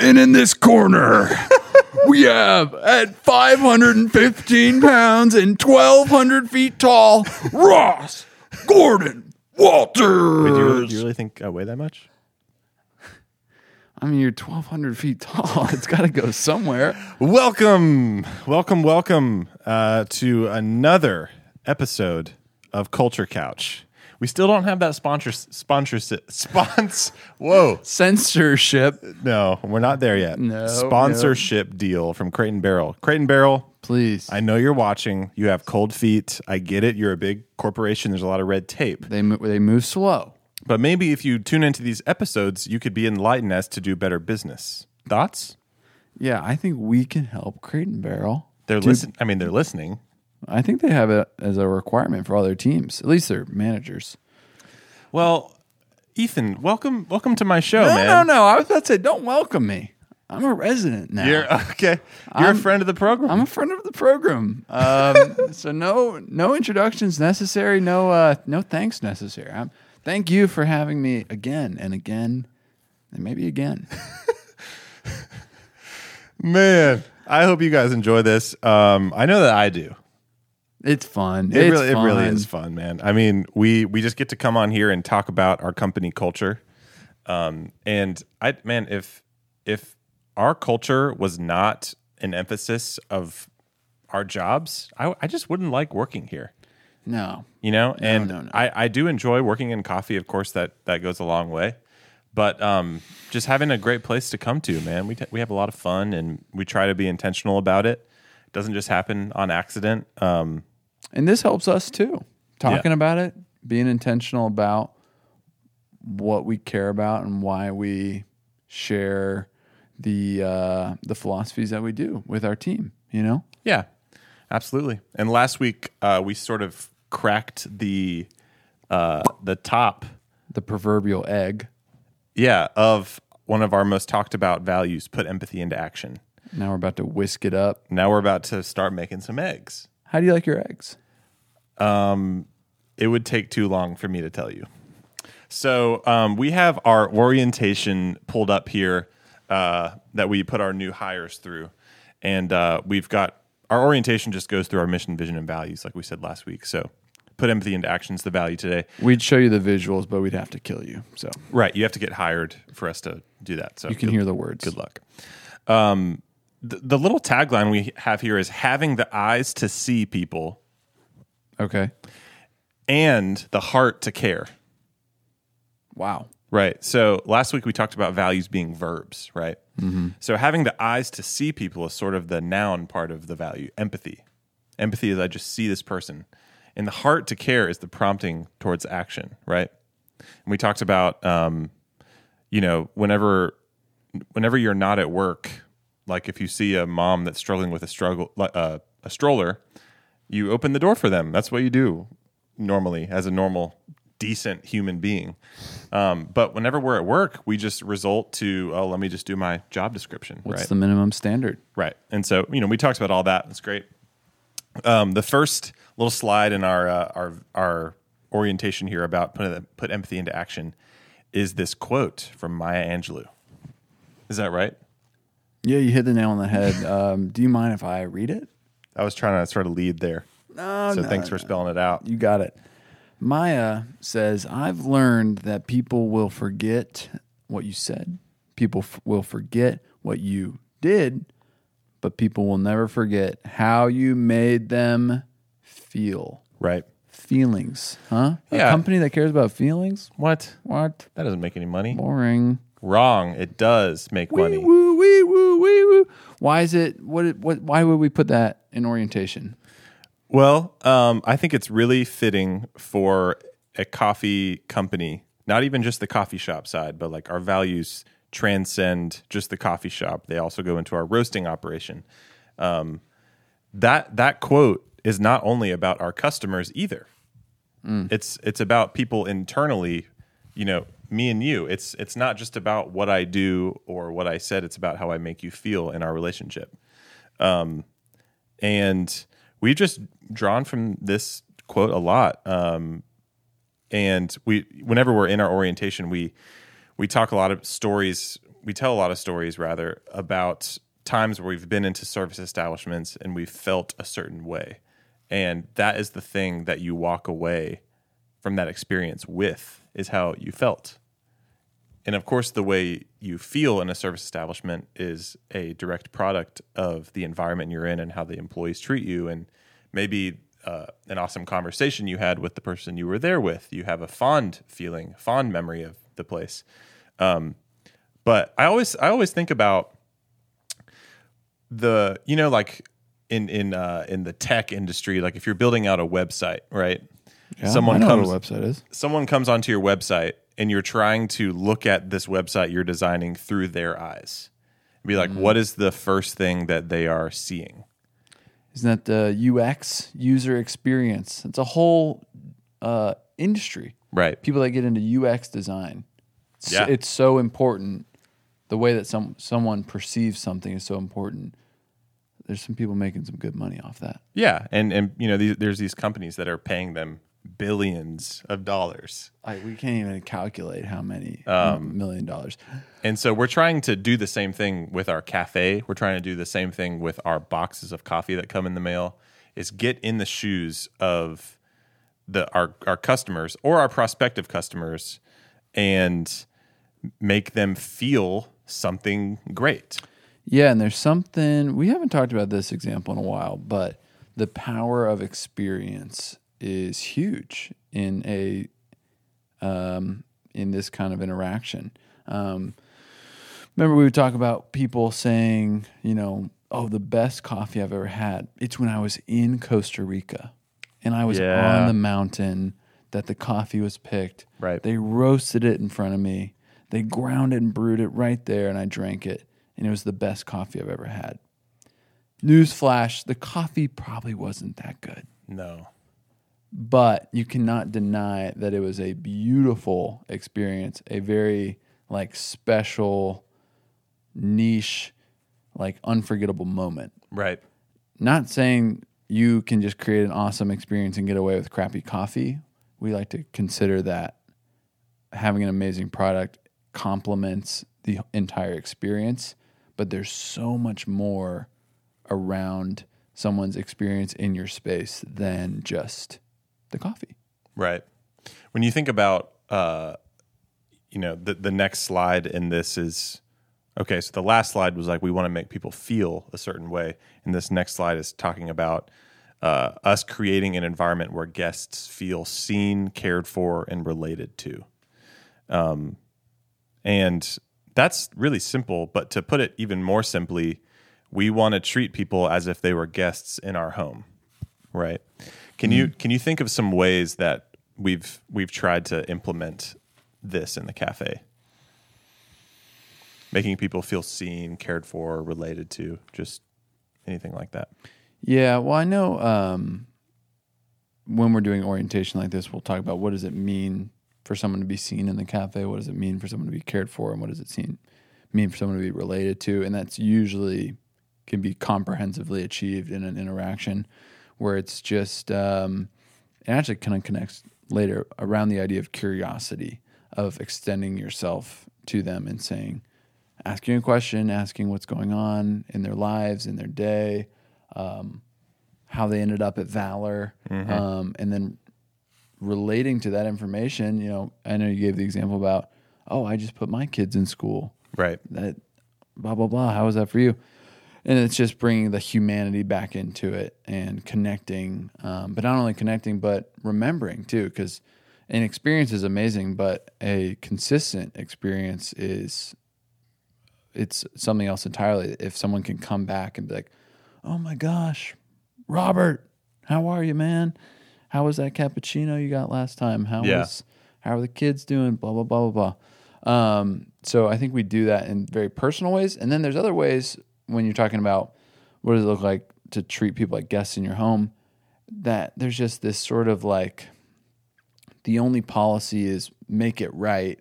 And in this corner, we have at 515 pounds and 1,200 feet tall, Ross Gordon Walters. Wait, do you really think I weigh that much? I mean, you're 1,200 feet tall. It's got to go somewhere. Welcome to another episode of Culture Couch. We still don't have that censorship. No, we're not there yet. No. Sponsorship deal from Crate and Barrel. Crate and Barrel, please. I know you're watching. You have cold feet. I get it. You're a big corporation. There's a lot of red tape. They move slow. But maybe if you tune into these episodes, you could be enlightened as to do better business. Thoughts? Yeah, I think we can help Crate and Barrel. They're listening. I think they have it as a requirement for all their teams, at least their managers. Well, Ethan, welcome to my show, man. No. I was about to say, don't welcome me. I'm a resident now. You're a friend of the program. I'm a friend of the program. So no introductions necessary. No thanks necessary. Thank you for having me again and again and maybe again. Man, I hope you guys enjoy this. I know that I do. It's fun. It really is fun, man. I mean, we just get to come on here and talk about our company culture. If our culture was not an emphasis of our jobs, I just wouldn't like working here. No. You know? No. I do enjoy working in coffee. Of course, that goes a long way. But just having a great place to come to, man. We have a lot of fun, and we try to be intentional about it. It doesn't just happen on accident. And this helps us too. Talking about it, being intentional about what we care about and why we share the philosophies that we do with our team, you know? Yeah, absolutely. And last week we sort of cracked the top. The proverbial egg. Yeah, of one of our most talked about values, put empathy into action. Now we're about to whisk it up. Now we're about to start making some eggs. How do you like your eggs? It would take too long for me to tell you. So we have our orientation pulled up here that we put our new hires through. And we've got our orientation just goes through our mission, vision, and values, like we said last week. So put empathy into action is the value today. We'd show you the visuals, but we'd have to kill you. So right, you have to get hired for us to do that. So you can hear the words. Good luck. The little tagline we have here is having the eyes to see people. Okay. And the heart to care. Wow. Right. So last week we talked about values being verbs, right? Mm-hmm. So having the eyes to see people is sort of the noun part of the value, empathy. Empathy is I just see this person. And the heart to care is the prompting towards action, right? And we talked about, whenever you're not at work, like if you see a mom that's struggling with a stroller, you open the door for them. That's what you do normally as a normal, decent human being. But whenever we're at work, we just result to, let me just do my job description. What's the minimum standard? Right. And so, we talked about all that. It's great. The first little slide in our orientation here about put empathy into action is this quote from Maya Angelou. Is that right? Yeah, you hit the nail on the head. Do you mind if I read it? I was trying to sort of lead there. Thanks for spelling it out. You got it. Maya says, I've learned that people will forget what you said. People will forget what you did, but people will never forget how you made them feel. Right. Feelings, huh? Yeah. A company that cares about feelings? What? That doesn't make any money. Boring. Wrong. It does make money. Woo, wee, woo, wee, woo. Why is it? What? Why would we put that in orientation? Well, I think it's really fitting for a coffee company. Not even just the coffee shop side, but like our values transcend just the coffee shop. They also go into our roasting operation. That quote is not only about our customers either. Mm. It's about people internally. Me and you. It's not just about what I do or what I said. It's about how I make you feel in our relationship. And we've just drawn from this quote a lot. And whenever we're in our orientation, we talk a lot of stories we tell a lot of stories, rather, about times where we've been into service establishments and we've felt a certain way. And that is the thing that you walk away from that experience with, is how you felt. And of course, the way you feel in a service establishment is a direct product of the environment you're in and how the employees treat you. And maybe an awesome conversation you had with the person you were there with. You have a fond feeling, fond memory of the place. But I always think about the, you know, like in the tech industry, like if you're building out a website, right? Yeah, someone comes, what a website is. Someone comes onto your website and you're trying to look at this website you're designing through their eyes. Be like, what is the first thing that they are seeing? Isn't that the UX, user experience? It's a whole industry. Right. People that get into UX design. Yeah. It's so important. The way that someone perceives something is so important. There's some people making some good money off that. Yeah, and you know, there's these companies that are paying them billions of dollars. We can't even calculate how many $1 million. And so we're trying to do the same thing with our cafe. We're trying to do the same thing with our boxes of coffee that come in the mail, is get in the shoes of our customers or our prospective customers and make them feel something great. Yeah, and there's something, we haven't talked about this example in a while, but the power of experience is huge in a in this kind of interaction. Remember, we would talk about people saying, you know, oh, the best coffee I've ever had, it's when I was in Costa Rica and I was on the mountain that the coffee was picked. Right. They roasted it in front of me. They ground it and brewed it right there, and I drank it, and it was the best coffee I've ever had. Newsflash, the coffee probably wasn't that good. No. But you cannot deny that it was a beautiful experience, a very, like, special, niche, like, unforgettable moment. Right. Not saying you can just create an awesome experience and get away with crappy coffee. We like to consider that having an amazing product complements the entire experience, but there's so much more around someone's experience in your space than just the coffee. Right. When you think about, you know, the next slide in this is, okay, so the last slide was like, we want to make people feel a certain way. And this next slide is talking about us creating an environment where guests feel seen, cared for, and related to. And that's really simple, but to put it even more simply, we want to treat people as if they were guests in our home, right? Can you think of some ways that we've tried to implement this in the cafe? Making people feel seen, cared for, related to, just anything like that. Yeah, well, I know when we're doing orientation like this, we'll talk about what does it mean for someone to be seen in the cafe, what does it mean for someone to be cared for, and what does it mean for someone to be related to, and that's usually can be comprehensively achieved in an interaction where it's just, it actually kind of connects later around the idea of curiosity, of extending yourself to them and saying, asking a question, asking what's going on in their lives, in their day, how they ended up at Valor, and then relating to that information. You know, I know you gave the example about, oh, I just put my kids in school. Right. That blah, blah, blah. How was that for you? And it's just bringing the humanity back into it and connecting, but not only connecting, but remembering too, because an experience is amazing, but a consistent experience it's something else entirely. If someone can come back and be like, oh my gosh, Robert, how are you, man? How was that cappuccino you got last time? How are the kids doing? Blah, blah, blah, blah, blah. So I think we do that in very personal ways. And then there's other ways when you're talking about what does it look like to treat people like guests in your home, that there's just this sort of like the only policy is make it right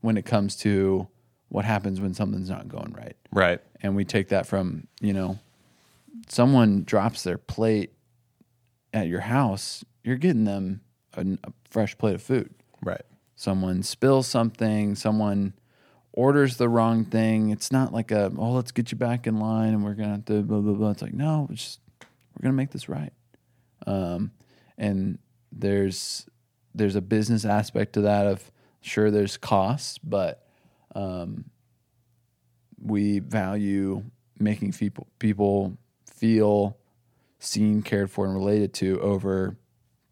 when it comes to what happens when something's not going right. Right. And we take that from, you know, someone drops their plate at your house, you're getting them a fresh plate of food. Right. Someone spills something, someone orders the wrong thing. It's not like a, oh, let's get you back in line and we're going to have to blah, blah, blah. It's like, no, it's just, we're going to make this right. And there's a business aspect to that of, sure, there's costs, but we value making people feel seen, cared for, and related to over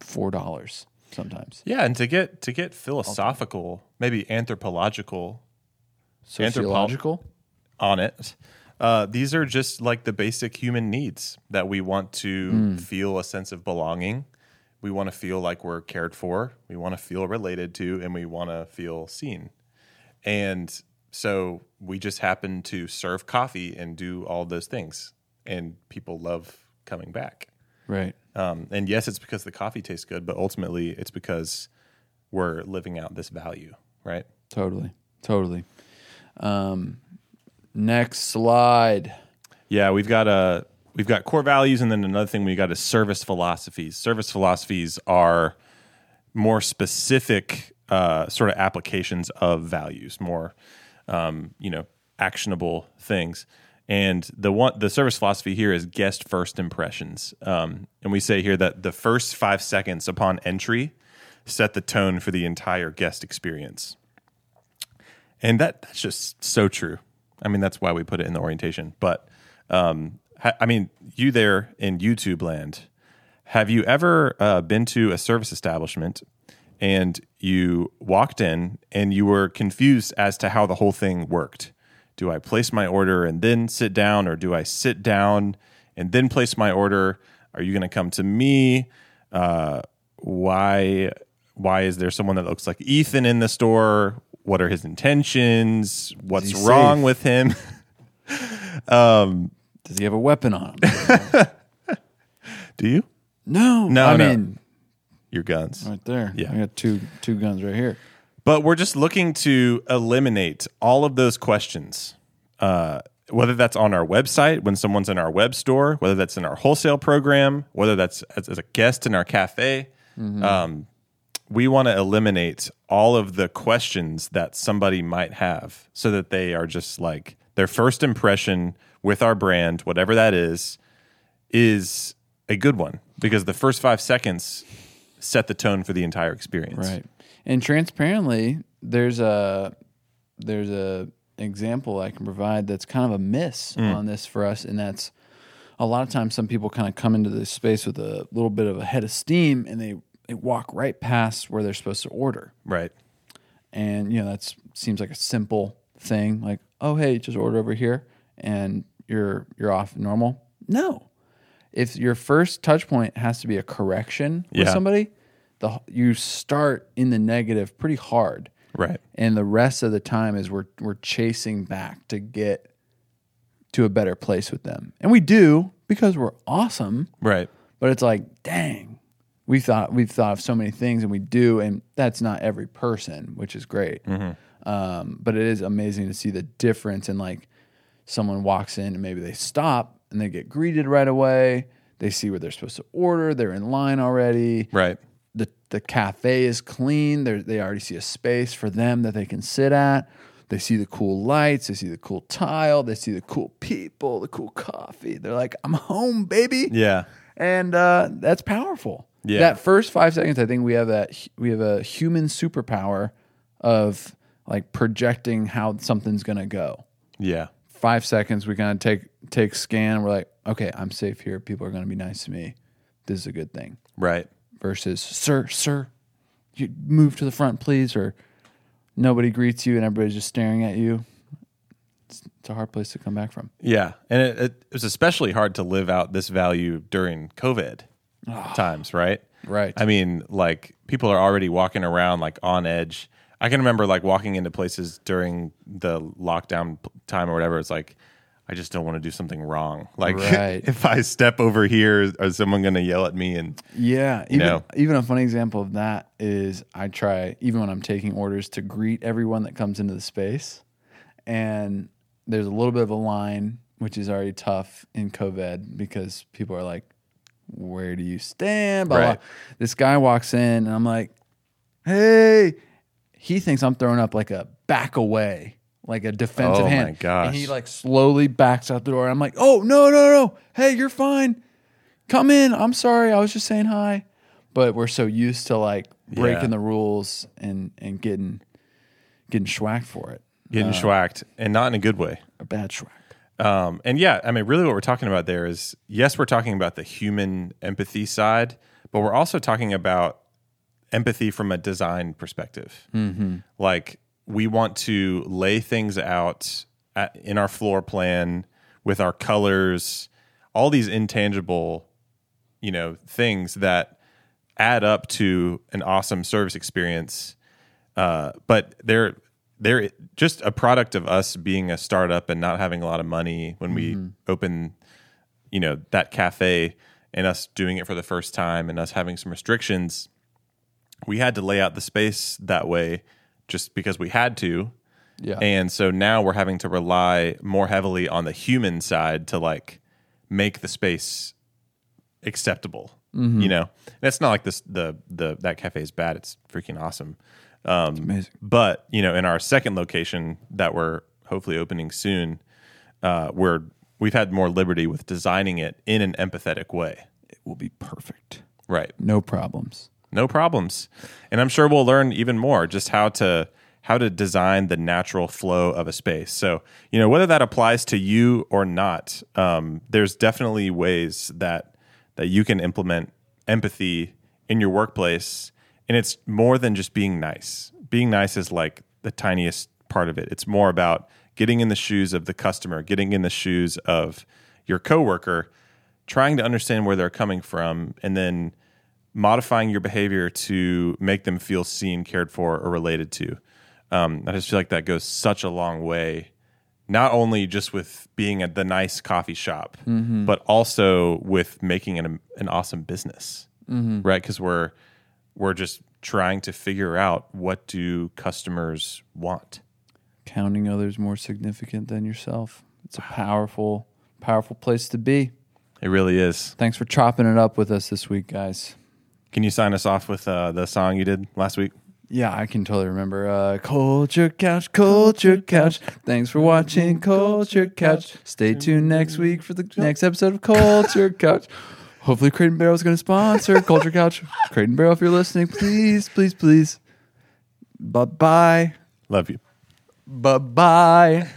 $4 sometimes. Yeah, and to get philosophical, maybe anthropological, sociological on it, these are just like the basic human needs that we want to feel a sense of belonging. We want to feel like we're cared for. We want to feel related to, and we want to feel seen. And so we just happen to serve coffee and do all those things, and people love coming back. Right. And yes, it's because the coffee tastes good, but ultimately it's because we're living out this value, right? Totally. Next slide. Yeah, we've got core values, and then another thing we got is service philosophies. Service philosophies are more specific sort of applications of values, more actionable things. And the service philosophy here is guest first impressions. And we say here that the first 5 seconds upon entry set the tone for the entire guest experience. And that's just so true. I mean, that's why we put it in the orientation. But I mean, you there in YouTube land, have you ever been to a service establishment and you walked in and you were confused as to how the whole thing worked? Do I place my order and then sit down, or do I sit down and then place my order? Are you going to come to me? Why is there someone that looks like Ethan in the store? What are his intentions? What's wrong with him? Does he have a weapon on him? Do you? No. I mean, your guns right there. Yeah, I got two guns right here. But we're just looking to eliminate all of those questions, whether that's on our website when someone's in our web store, whether that's in our wholesale program, whether that's as a guest in our cafe. Mm-hmm. We want to eliminate all of the questions that somebody might have, so that they are just like, their first impression with our brand, whatever that is a good one, because the first 5 seconds set the tone for the entire experience. Right. And transparently, there's a example I can provide that's kind of a miss on this for us, and that's a lot of times some people kind of come into this space with a little bit of a head of steam, and they walk right past where they're supposed to order. Right. And, that seems like a simple thing, like, oh, hey, just order over here, and you're off normal. No. If your first touch point has to be a correction with somebody, you start in the negative pretty hard, right? And the rest of the time is we're chasing back to get to a better place with them, and we do because we're awesome, right? But it's like, dang, we've thought of so many things, and we do, and that's not every person, which is great. Mm-hmm. But it is amazing to see the difference in, like, someone walks in and maybe they stop and they get greeted right away. They see where they're supposed to order. They're in line already, right? The cafe is clean. They already see a space for them that they can sit at. They see the cool lights. They see the cool tile. They see the cool people, the cool coffee. They're like, I'm home, baby. Yeah. And that's powerful. Yeah. That first 5 seconds, I think we have a human superpower of, like, projecting how something's going to go. Yeah. 5 seconds, we kind of take scan. We're like, okay, I'm safe here. People are going to be nice to me. This is a good thing. Right. Versus, sir, you move to the front, please, or nobody greets you and everybody's just staring at you. It's a hard place to come back from. Yeah, and it was especially hard to live out this value during COVID times, right? Right. I mean, like, people are already walking around, like, on edge. I can remember, like, walking into places during the lockdown time or whatever. It's like, I just don't want to do something wrong. Like, right. If I step over here, is someone going to yell at me? And even a funny example of that is I try, even when I'm taking orders, to greet everyone that comes into the space. And there's a little bit of a line, which is already tough in COVID because people are like, where do you stand? Blah, right. Blah. This guy walks in and I'm like, hey. He thinks I'm throwing up like a back away like a defensive hand. Oh, my gosh. And he like slowly backs out the door. I'm like, oh, no. Hey, you're fine. Come in. I'm sorry. I was just saying hi. But we're so used to like breaking the rules and getting schwacked for it. Getting schwacked, and not in a good way. A bad schwack. And yeah, I mean, really what we're talking about there is, yes, we're talking about the human empathy side, but we're also talking about empathy from a design perspective. Mm-hmm. Like, we want to lay things out in our floor plan with our colors, all these intangible, things that add up to an awesome service experience. But they're just a product of us being a startup and not having a lot of money when we open, that cafe, and us doing it for the first time and us having some restrictions. We had to lay out the space that way just because we had to. Yeah. And so now we're having to rely more heavily on the human side to like make the space acceptable. Mm-hmm. And it's not like this, that cafe is bad. It's freaking awesome. It's amazing. But, in our second location that we're hopefully opening soon, we've had more liberty with designing it in an empathetic way. It will be perfect. Right. No problems. And I'm sure we'll learn even more just how to design the natural flow of a space. So, whether that applies to you or not, there's definitely ways that you can implement empathy in your workplace. And it's more than just being nice. Being nice is like the tiniest part of it. It's more about getting in the shoes of the customer, getting in the shoes of your coworker, trying to understand where they're coming from, and then modifying your behavior to make them feel seen, cared for, or related to. I just feel like that goes such a long way, not only just with being at the nice coffee shop, but also with making an awesome business, right? Because we're just trying to figure out, what do customers want? Counting others more significant than yourself. It's a powerful, powerful place to be. It really is. Thanks for chopping it up with us this week, guys. Can you sign us off with the song you did last week? Yeah, I can totally remember. Culture Couch. Thanks for watching Culture Couch. Stay tuned next week for the next episode of Culture Couch. Hopefully Crate and Barrel is going to sponsor Culture Couch. Crate and Barrel, if you're listening, please, please, please. Bye-bye. Love you. Bye-bye.